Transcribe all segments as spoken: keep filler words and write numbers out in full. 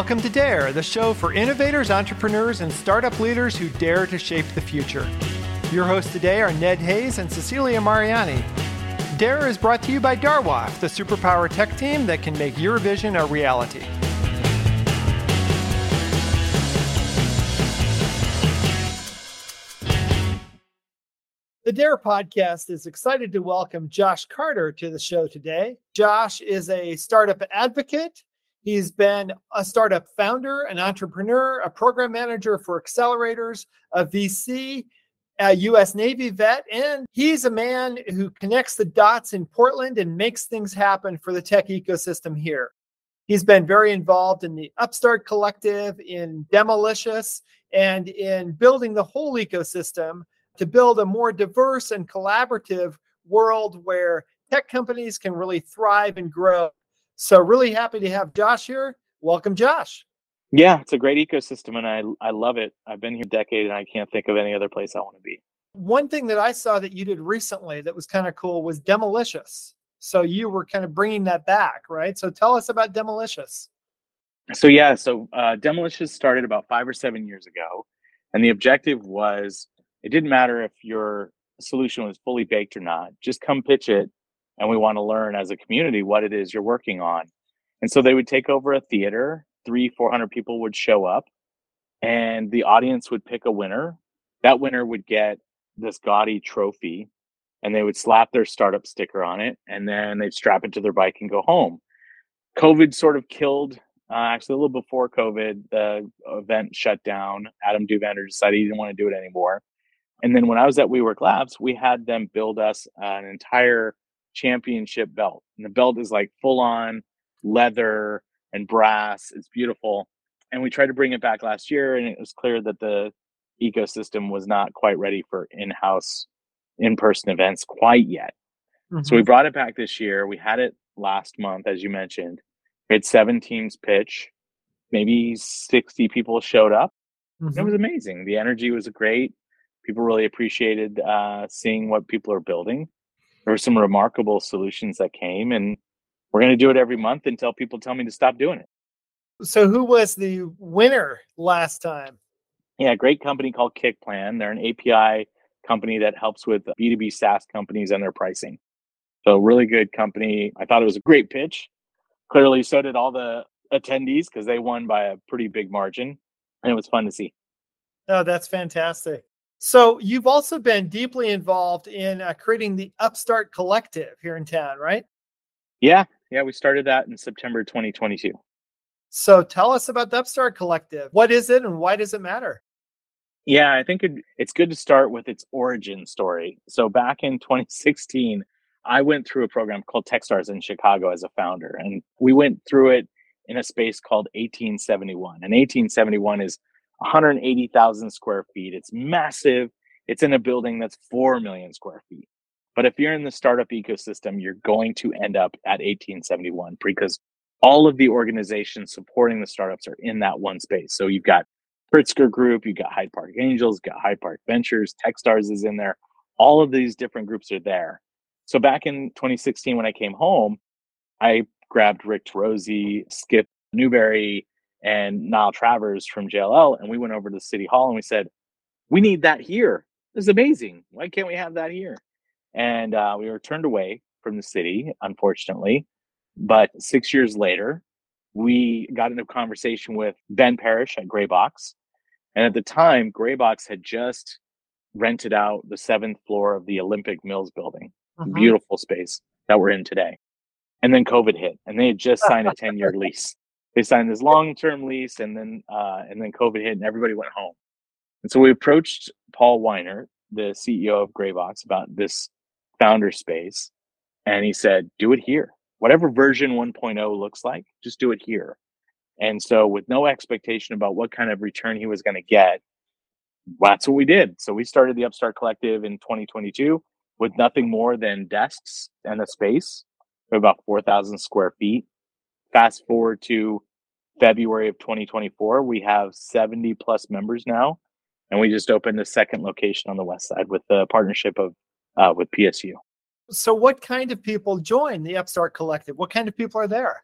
Welcome to DARE, the show for innovators, entrepreneurs, and startup leaders who dare to shape the future. Your hosts today are Ned Hayes and Cecilia Mariani. DARE is brought to you by Darwoft, the superpower tech team that can make your vision a reality. The DARE podcast is excited to welcome Josh Carter to the show today. Josh is a startup advocate. He's been a startup founder, an entrepreneur, a program manager for accelerators, a V C, a U S Navy vet, and he's a man who connects the dots in Portland and makes things happen for the tech ecosystem here. He's been very involved in the Upstart Collective, in Demolicious, and in building the whole ecosystem to build a more diverse and collaborative world where tech companies can really thrive and grow. So really happy to have Josh here. Welcome, Josh. Yeah, it's a great ecosystem, and I, I love it. I've been here a decade, and I can't think of any other place I want to be. One thing that I saw that you did recently that was kind of cool was Demolicious. So you were kind of bringing that back, right? So tell us about Demolicious. So yeah, so uh, Demolicious started about five or seven years ago, and the objective was, it didn't matter if your solution was fully baked or not, just come pitch it. And we want to learn as a community what it is you're working on. And so they would take over a theater, three, four hundred people would show up, and the audience would pick a winner. That winner would get this gaudy trophy, and they would slap their startup sticker on it, and then they'd strap it to their bike and go home. COVID sort of killed, uh, actually a little before COVID, the event shut down. Adam Duvander decided he didn't want to do it anymore. And then when I was at WeWork Labs, we had them build us an entire championship belt. And the belt is like full on leather and brass. It's beautiful. And we tried to bring it back last year, and it was clear that the ecosystem was not quite ready for in-house, in-person events quite yet. Mm-hmm. So we brought it back this year. We had it last month, as you mentioned. We had seven teams pitch. Maybe sixty people showed up. Mm-hmm. It was amazing. The energy was great. People really appreciated uh, seeing what people are building. There were some remarkable solutions that came, and we're going to do it every month until people tell me to stop doing it. So who was the winner last time? Yeah, a great company called KickPlan. They're an A P I company that helps with B two B SaaS companies and their pricing. So really good company. I thought it was a great pitch. Clearly, so did all the attendees because they won by a pretty big margin, and it was fun to see. Oh, that's fantastic. So you've also been deeply involved in uh, creating the Upstart Collective here in town, right? Yeah. Yeah. We started that in September twenty twenty-two. So tell us about the Upstart Collective. What is it and why does it matter? Yeah, I think it, it's good to start with its origin story. So back in twenty sixteen, I went through a program called Techstars in Chicago as a founder, and we went through it in a space called eighteen seventy-one. And eighteen seventy-one is one hundred eighty thousand square feet. It's massive. It's in a building that's four million square feet. But if you're in the startup ecosystem, you're going to end up at eighteen seventy-one because all of the organizations supporting the startups are in that one space. So you've got Pritzker Group, you've got Hyde Park Angels, you've got Hyde Park Ventures, Techstars is in there. All of these different groups are there. So back in twenty sixteen, when I came home, I grabbed Rick Tarosi, Skip Newberry, and Niall Travers from J L L. And we went over to the city hall and we said, we need that here. This is amazing. Why can't we have that here? And uh, we were turned away from the city, unfortunately. But six years later, we got into a conversation with Ben Parrish at Graybox. And at the time, Graybox had just rented out the seventh floor of the Olympic Mills building, uh-huh. Beautiful space that we're in today. And then COVID hit and they had just signed a ten year lease. They signed this long-term lease, and then uh, and then COVID hit, and everybody went home. And so we approached Paul Weiner, the C E O of Graybox, about this founder space, and he said, do it here. Whatever version one point oh looks like, just do it here. And so with no expectation about what kind of return he was going to get, that's what we did. So we started the Upstart Collective in twenty twenty-two with nothing more than desks and a space for about four thousand square feet. Fast forward to February of twenty twenty-four, we have seventy plus members now, and we just opened a second location on the west side with the partnership of uh, with P S U. So what kind of people join the Upstart Collective? What kind of people are there?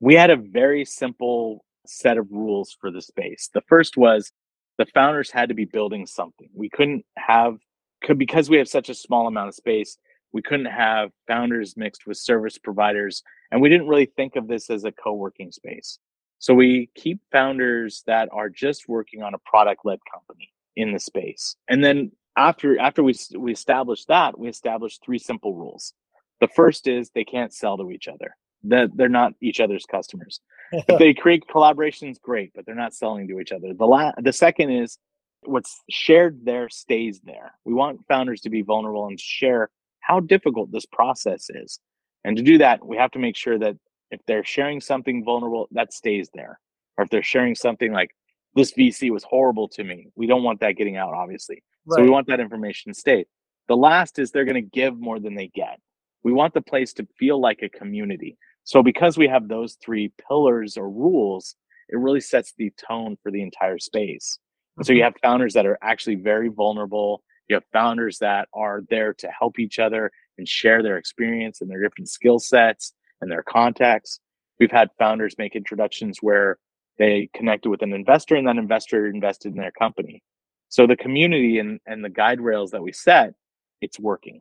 We had a very simple set of rules for the space. The first was the founders had to be building something. We couldn't have, could, because we have such a small amount of space, we couldn't have founders mixed with service providers. And we didn't really think of this as a co-working space. So we keep founders that are just working on a product-led company in the space. And then after after we we established that, we established three simple rules. The first is they can't sell to each other. That they're not each other's customers. If they create collaborations, great, but they're not selling to each other. The la- the second is what's shared there stays there. We want founders to be vulnerable and share how difficult this process is. And to do that, we have to make sure that if they're sharing something vulnerable, that stays there. Or if they're sharing something like, this V C was horrible to me, we don't want that getting out, obviously. Right. So we want that information to stay. The last is they're going to give more than they get. We want the place to feel like a community. So because we have those three pillars or rules, it really sets the tone for the entire space. Mm-hmm. So you have founders that are actually very vulnerable. You have founders that are there to help each other and share their experience and their different skill sets and their contacts. We've had founders make introductions where they connected with an investor and that investor invested in their company. So the community and, and the guide rails that we set, it's working.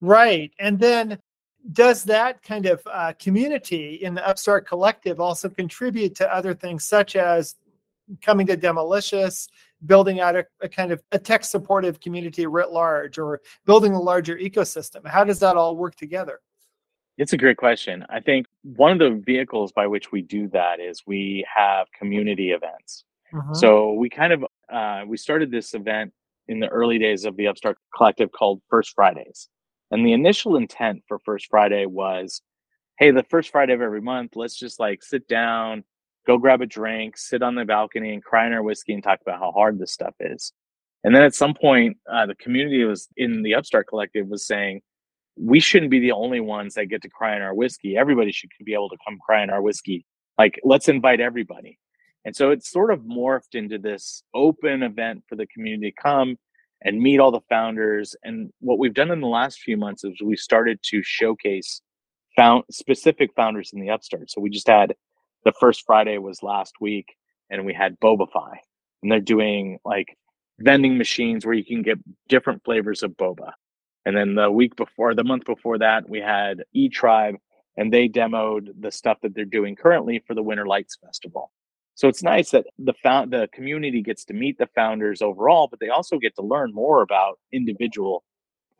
Right. And then does that kind of uh, community in the Upstart Collective also contribute to other things such as coming to Demolicious, building out a, a kind of a tech supportive community writ large, or building a larger ecosystem? How does that all work together? It's a great question. I think one of the vehicles by which we do that is we have community events. Mm-hmm. So we kind of, uh, we started this event in the early days of the Upstart Collective called First Fridays. And the initial intent for First Friday was, hey, the first Friday of every month, let's just like sit down, go grab a drink, sit on the balcony and cry in our whiskey and talk about how hard this stuff is. And then at some point, uh, the community was in the Upstart Collective was saying, we shouldn't be the only ones that get to cry in our whiskey. Everybody should be able to come cry in our whiskey. Like, let's invite everybody. And so it's sort of morphed into this open event for the community to come and meet all the founders. And what we've done in the last few months is we started to showcase found specific founders in the Upstart. So we just had the First Friday was last week, and we had Bobafy, and they're doing like vending machines where you can get different flavors of boba. And then the week before, the month before that, we had E-Tribe, and they demoed the stuff that they're doing currently for the Winter Lights Festival. So it's nice that the found, the community gets to meet the founders overall, but they also get to learn more about individual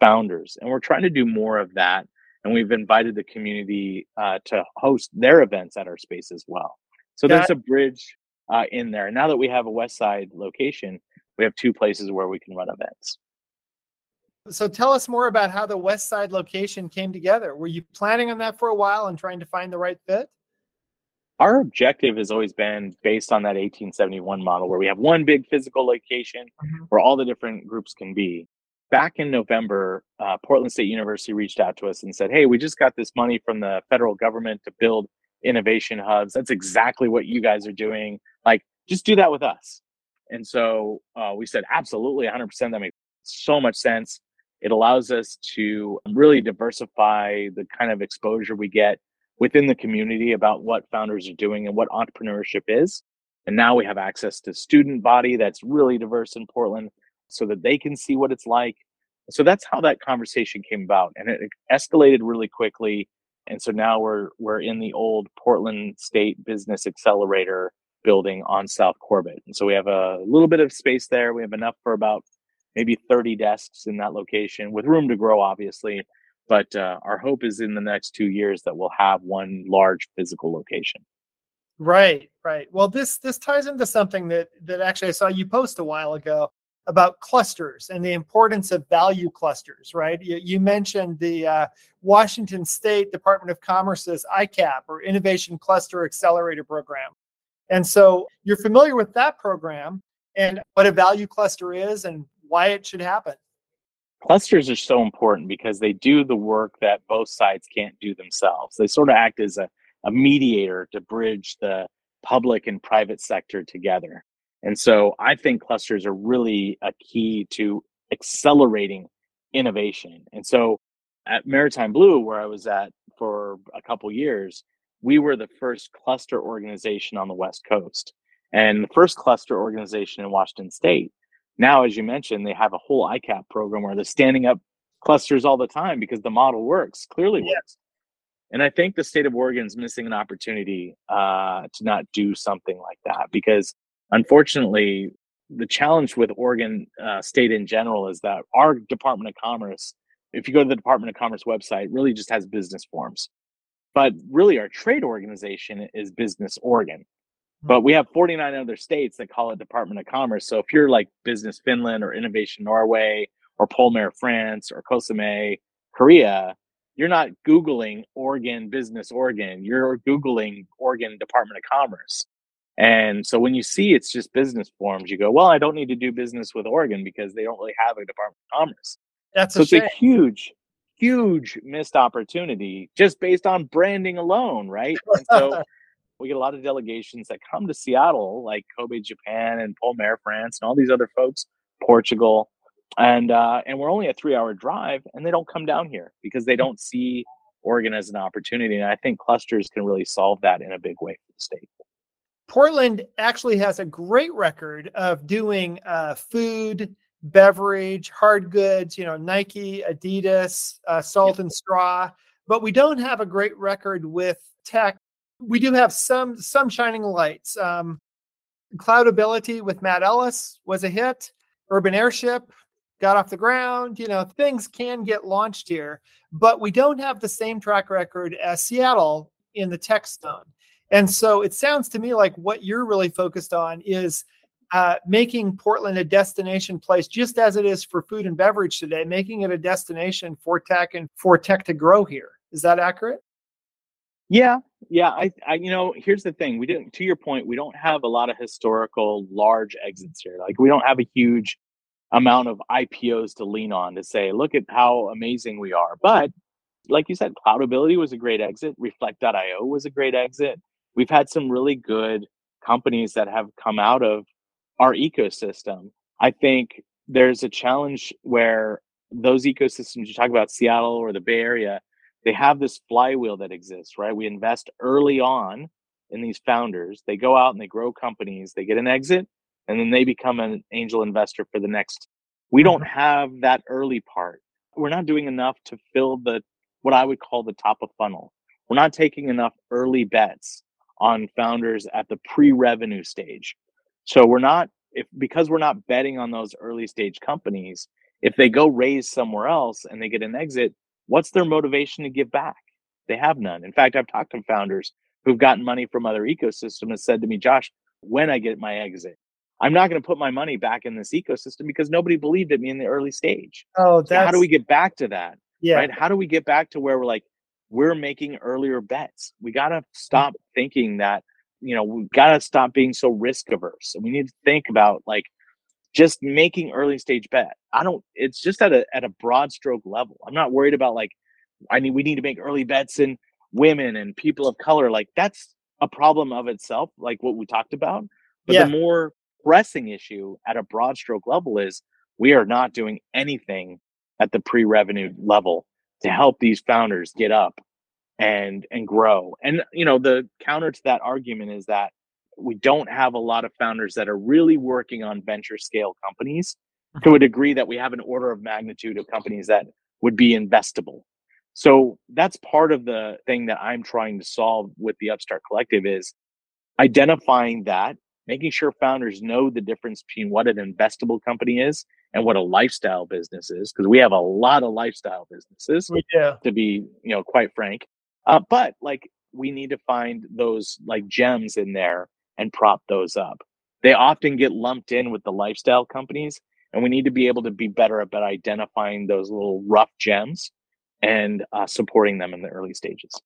founders. And we're trying to do more of that. And we've invited the community uh, to host their events at our space as well. So that, there's a bridge uh, in there. Now that we have a West Side location, we have two places where we can run events. So tell us more about how the West Side location came together. Were you planning on that for a while and trying to find the right fit? Our objective has always been based on that eighteen seventy-one model where we have one big physical location mm-hmm. where all the different groups can be. Back in November, uh, Portland State University reached out to us and said, hey, we just got this money from the federal government to build innovation hubs. That's exactly what you guys are doing. Like, just do that with us. And so uh, we said, absolutely, one hundred percent. That makes so much sense. It allows us to really diversify the kind of exposure we get within the community about what founders are doing and what entrepreneurship is. And now we have access to student body that's really diverse in Portland so that they can see what it's like. So that's how that conversation came about. And it escalated really quickly. And so now we're we're in the old Portland State Business Accelerator building on South Corbett. And so we have a little bit of space there. We have enough for about maybe thirty desks in that location with room to grow, obviously. But uh, our hope is in the next two years that we'll have one large physical location. Right, right. Well, this this ties into something that that actually I saw you post a while ago about clusters and the importance of value clusters, right? You, you mentioned the uh, Washington State Department of Commerce's I C A P, or Innovation Cluster Accelerator Program. And so you're familiar with that program and what a value cluster is and why it should happen. Clusters are so important because they do the work that both sides can't do themselves. They sort of act as a, a mediator to bridge the public and private sector together. And so I think clusters are really a key to accelerating innovation. And so at Maritime Blue, where I was at for a couple years, we were the first cluster organization on the West Coast and the first cluster organization in Washington State. Now, as you mentioned, they have a whole I CAP program where they're standing up clusters all the time because the model works, clearly yeah. works. And I think the state of Oregon is missing an opportunity uh, to not do something like that, because unfortunately, the challenge with Oregon uh, state in general is that our Department of Commerce, if you go to the Department of Commerce website, really just has business forms. But really, our trade organization is Business Oregon. But we have forty-nine other states that call it Department of Commerce. So if you're like Business Finland or Innovation Norway or Polmer France or Cosme Korea, you're not Googling Oregon Business Oregon. You're Googling Oregon Department of Commerce. And so when you see it's just business forms, you go, well, I don't need to do business with Oregon because they don't really have a Department of Commerce. That's so a it's shame. a huge, huge missed opportunity just based on branding alone, right? And so we get a lot of delegations that come to Seattle, like Kobe, Japan, and Polmer, France, and all these other folks, Portugal. And uh, and we're only a three-hour drive, and they don't come down here because they don't see Oregon as an opportunity. And I think clusters can really solve that in a big way for the state. Portland actually has a great record of doing uh, food, beverage, hard goods, you know, Nike, Adidas, uh, Salt yeah. and Straw, but we don't have a great record with tech. We do have some some shining lights. Um, Cloudability with Matt Ellis was a hit. Urban Airship got off the ground. You know, things can get launched here, but we don't have the same track record as Seattle in the tech zone. And so it sounds to me like what you're really focused on is uh, making Portland a destination place, just as it is for food and beverage today, making it a destination for tech and for tech to grow here. Is that accurate? Yeah. Yeah. I, I, you know, here's the thing. We didn't, to your point, we don't have a lot of historical large exits here. Like we don't have a huge amount of I P Os to lean on to say, look at how amazing we are. But like you said, Cloudability was a great exit. Reflect dot I O was a great exit. We've had some really good companies that have come out of our ecosystem. I think there's a challenge where those ecosystems, you talk about Seattle or the Bay Area, they have this flywheel that exists, right? We invest early on in these founders. They go out and they grow companies. They get an exit, and then they become an angel investor for the next. We don't have that early part. We're not doing enough to fill the what I would call the top of funnel. We're not taking enough early bets on founders at the pre-revenue stage. So we're not, if because we're not betting on those early stage companies, if they go raise somewhere else and they get an exit, what's their motivation to give back? They have none. In fact, I've talked to founders who've gotten money from other ecosystems and said to me, Josh, when I get my exit, I'm not going to put my money back in this ecosystem because nobody believed in me in the early stage. Oh, that's... So how do we get back to that? Yeah. Right? How do we get back to where we're like, we're making earlier bets. We got to stop thinking that, you know, we got to stop being so risk averse. We need to think about like just making early stage bet. I don't, it's just at a, at a broad stroke level. I'm not worried about like, I need, we need to make early bets in women and people of color. Like that's a problem of itself, like what we talked about. But yeah. the more pressing issue at a broad stroke level is we are not doing anything at the pre-revenue level to help these founders get up and and grow. And, you know, the counter to that argument is that we don't have a lot of founders that are really working on venture scale companies to a degree that we have an order of magnitude of companies that would be investable. So that's part of the thing that I'm trying to solve with the Upstart Collective is identifying that, making sure founders know the difference between what an investable company is and what a lifestyle business is, because we have a lot of lifestyle businesses, yeah. to be, you know, quite frank. Uh, but like we need to find those like gems in there and prop those up. They often get lumped in with the lifestyle companies, and we need to be able to be better about identifying those little rough gems and uh, supporting them in the early stages.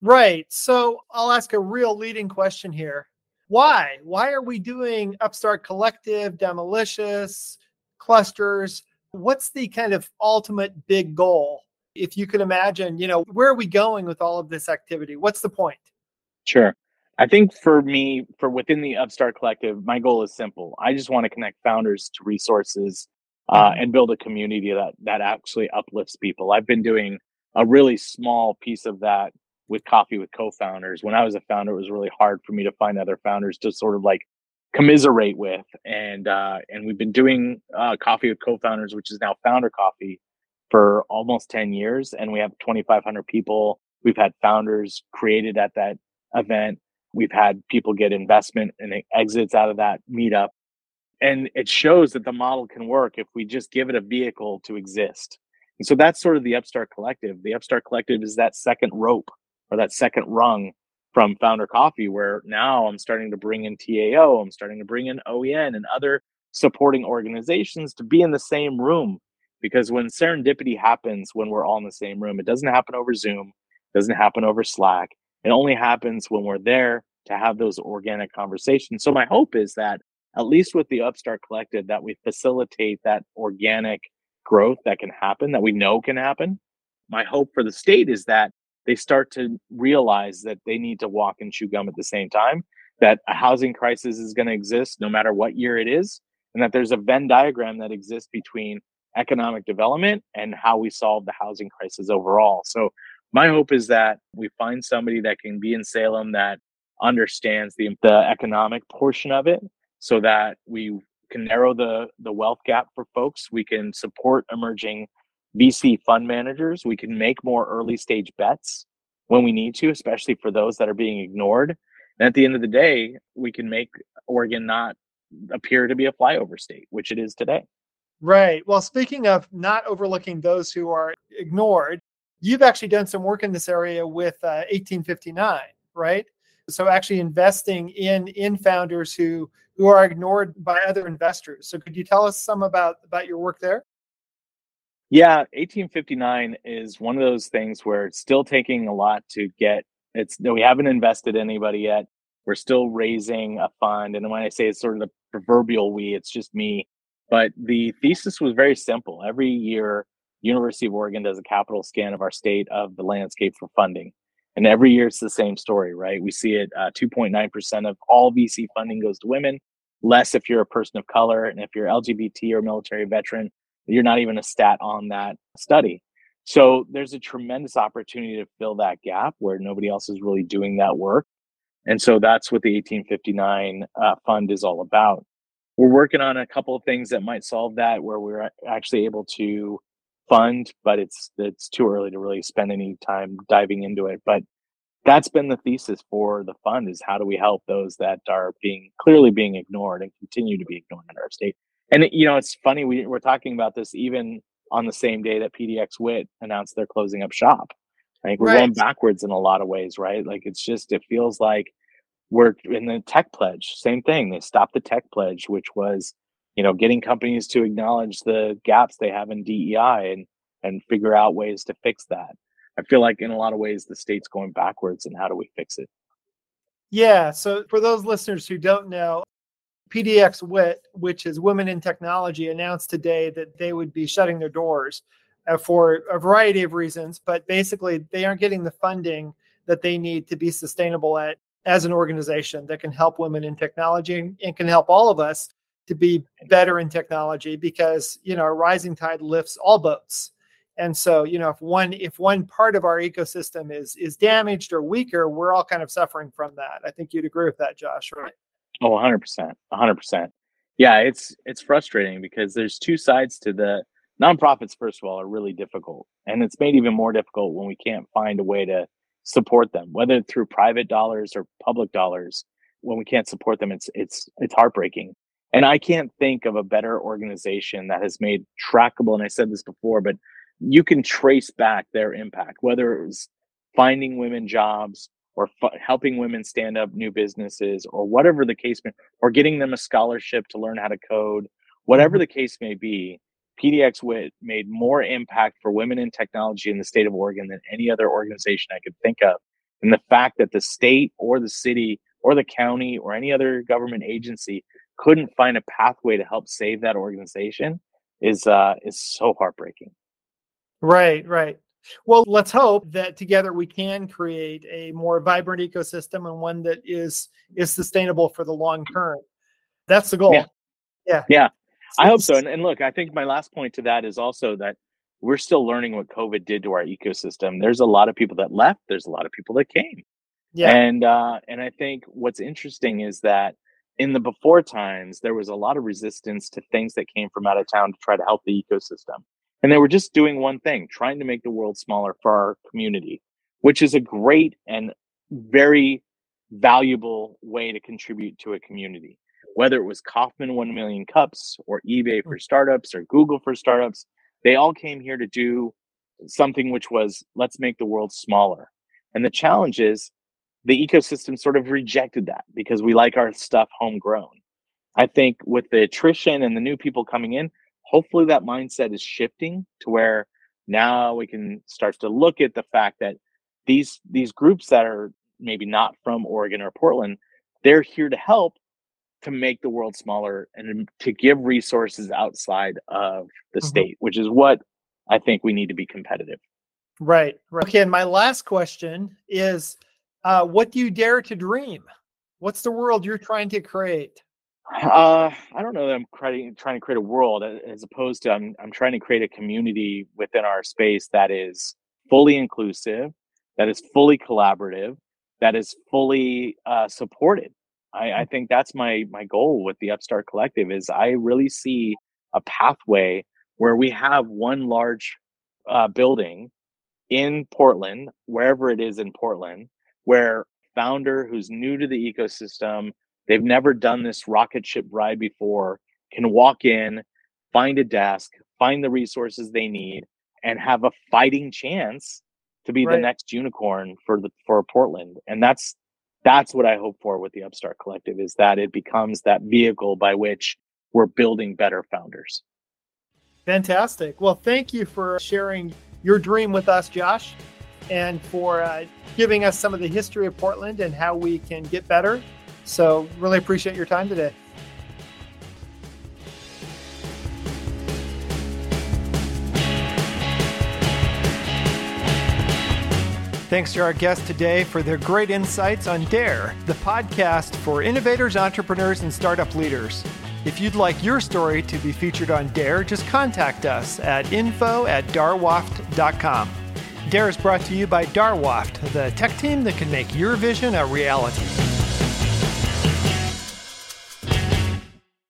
Right. So I'll ask a real leading question here. Why? Why are we doing Upstart Collective, Demolicious, clusters? What's the kind of ultimate big goal? If you could imagine, you know, where are we going with all of this activity? What's the point? Sure. I think for me, for within the Upstart Collective, my goal is simple. I just want to connect founders to resources uh, and build a community that, that actually uplifts people. I've been doing a really small piece of that with coffee with co-founders. When I was a founder, it was really hard for me to find other founders to sort of like commiserate with. And uh, and we've been doing uh, coffee with co-founders, which is now Founder Coffee, for almost ten years. And we have twenty-five hundred people. We've had founders created at that event. We've had people get investment and exits out of that meetup. And it shows that the model can work if we just give it a vehicle to exist. And so that's sort of the Upstart Collective. The Upstart Collective is that second rope or that second rung from Founder Coffee, where now I'm starting to bring in T A O, I'm starting to bring in O E N and other supporting organizations to be in the same room. Because when serendipity happens, when we're all in the same room, it doesn't happen over Zoom, doesn't happen over Slack. It only happens when we're there to have those organic conversations. So my hope is that at least with the Upstart Collective, that we facilitate that organic growth that can happen, that we know can happen. My hope for the state is that they start to realize that they need to walk and chew gum at the same time, that a housing crisis is going to exist no matter what year it is, and that there's a Venn diagram that exists between economic development and how we solve the housing crisis overall. So my hope is that we find somebody that can be in Salem that understands the, the economic portion of it, so that we can narrow the, the wealth gap for folks. We can support emerging V C fund managers. We can make more early stage bets when we need to, especially for those that are being ignored. And at the end of the day, we can make Oregon not appear to be a flyover state, which it is today. Right. Well, speaking of not overlooking those who are ignored, you've actually done some work in this area with uh, eighteen fifty-nine, right? So actually investing in in founders who who are ignored by other investors. So could you tell us some about, about your work there? Yeah, eighteen fifty-nine is one of those things where it's still taking a lot to get. It's we haven't invested anybody yet. We're still raising a fund. And when I say it's sort of the proverbial we, it's just me. But the thesis was very simple. Every year, University of Oregon does a capital scan of our state of the landscape for funding. And every year it's the same story, right? We see it uh, two point nine percent of all V C funding goes to women, less if you're a person of color. And if you're L G B T or military veteran, you're not even a stat on that study. So there's a tremendous opportunity to fill that gap where nobody else is really doing that work. And so that's what the eighteen fifty-nine uh, fund is all about. We're working on a couple of things that might solve that, where we're actually able to fund, but it's it's too early to really spend any time diving into it. But that's been the thesis for the fund, is how do we help those that are being clearly being ignored and continue to be ignored in our state. And you know, it's funny, we we're talking about this even on the same day that P D X W I T announced they're closing up shop. I think we're right. going backwards in a lot of ways, right? Like it's just it feels like we're in the tech pledge, same thing. They stopped the tech pledge, which was you know, getting companies to acknowledge the gaps they have in D E I and, and figure out ways to fix that. I feel like in a lot of ways, the state's going backwards, and how do we fix it? Yeah. So for those listeners who don't know, P D X W I T, which is Women in Technology, announced today that they would be shutting their doors uh, for a variety of reasons. But basically, they aren't getting the funding that they need to be sustainable at as an organization that can help women in technology and can help all of us to be better in technology, because, you know, a rising tide lifts all boats. And so, you know, if one if one part of our ecosystem is is damaged or weaker, we're all kind of suffering from that. I think you'd agree with that, Josh, right? Oh, one hundred percent. one hundred percent. Yeah, it's it's frustrating because there's two sides to the nonprofits. First of all, are really difficult. And it's made even more difficult when we can't find a way to support them, whether through private dollars or public dollars. When we can't support them, it's it's it's heartbreaking. And I can't think of a better organization that has made trackable, and I said this before, but you can trace back their impact, whether it was finding women jobs or f- helping women stand up new businesses or whatever the case may be, or getting them a scholarship to learn how to code, whatever the case may be. P D X W I T made more impact for women in technology in the state of Oregon than any other organization I could think of. And the fact that the state or the city or the county or any other government agency couldn't find a pathway to help save that organization is uh, is so heartbreaking. Right, right. Well, let's hope that together we can create a more vibrant ecosystem and one that is is sustainable for the long term. That's the goal. Yeah, yeah. yeah. I hope so. And, and look, I think my last point to that is also that we're still learning what COVID did to our ecosystem. There's a lot of people that left. There's a lot of people that came. Yeah. And, uh, and I think what's interesting is that in the before times, there was a lot of resistance to things that came from out of town to try to help the ecosystem. And they were just doing one thing, trying to make the world smaller for our community, which is a great and very valuable way to contribute to a community. Whether it was Kaufman one million Cups or eBay for startups or Google for startups, they all came here to do something which was, let's make the world smaller. And the challenge is the ecosystem sort of rejected that because we like our stuff homegrown. I think with the attrition and the new people coming in, hopefully that mindset is shifting to where now we can start to look at the fact that these these groups that are maybe not from Oregon or Portland, they're here to help to make the world smaller and to give resources outside of the mm-hmm. state, which is what I think we need to be competitive. Right. Right. Okay. And my last question is, uh, what do you dare to dream? What's the world you're trying to create? Uh, I don't know that I'm trying to create a world as opposed to I'm, I'm trying to create a community within our space that is fully inclusive, that is fully collaborative, that is fully uh, supported. I, I think that's my my goal with the Upstart Collective is I really see a pathway where we have one large uh, building in Portland, wherever it is in Portland, where founder who's new to the ecosystem, they've never done this rocket ship ride before, can walk in, find a desk, find the resources they need, and have a fighting chance to be right. the next unicorn for the for Portland. And that's that's what I hope for with the Upstart Collective, is that it becomes that vehicle by which we're building better founders. Fantastic. Well, thank you for sharing your dream with us, Josh, and for uh, giving us some of the history of Portland and how we can get better. So really appreciate your time today. Thanks to our guests today for their great insights on DARE, the podcast for innovators, entrepreneurs, and startup leaders. If you'd like your story to be featured on DARE, just contact us at info at darwoft dot com. DARE is brought to you by Darwoft, the tech team that can make your vision a reality.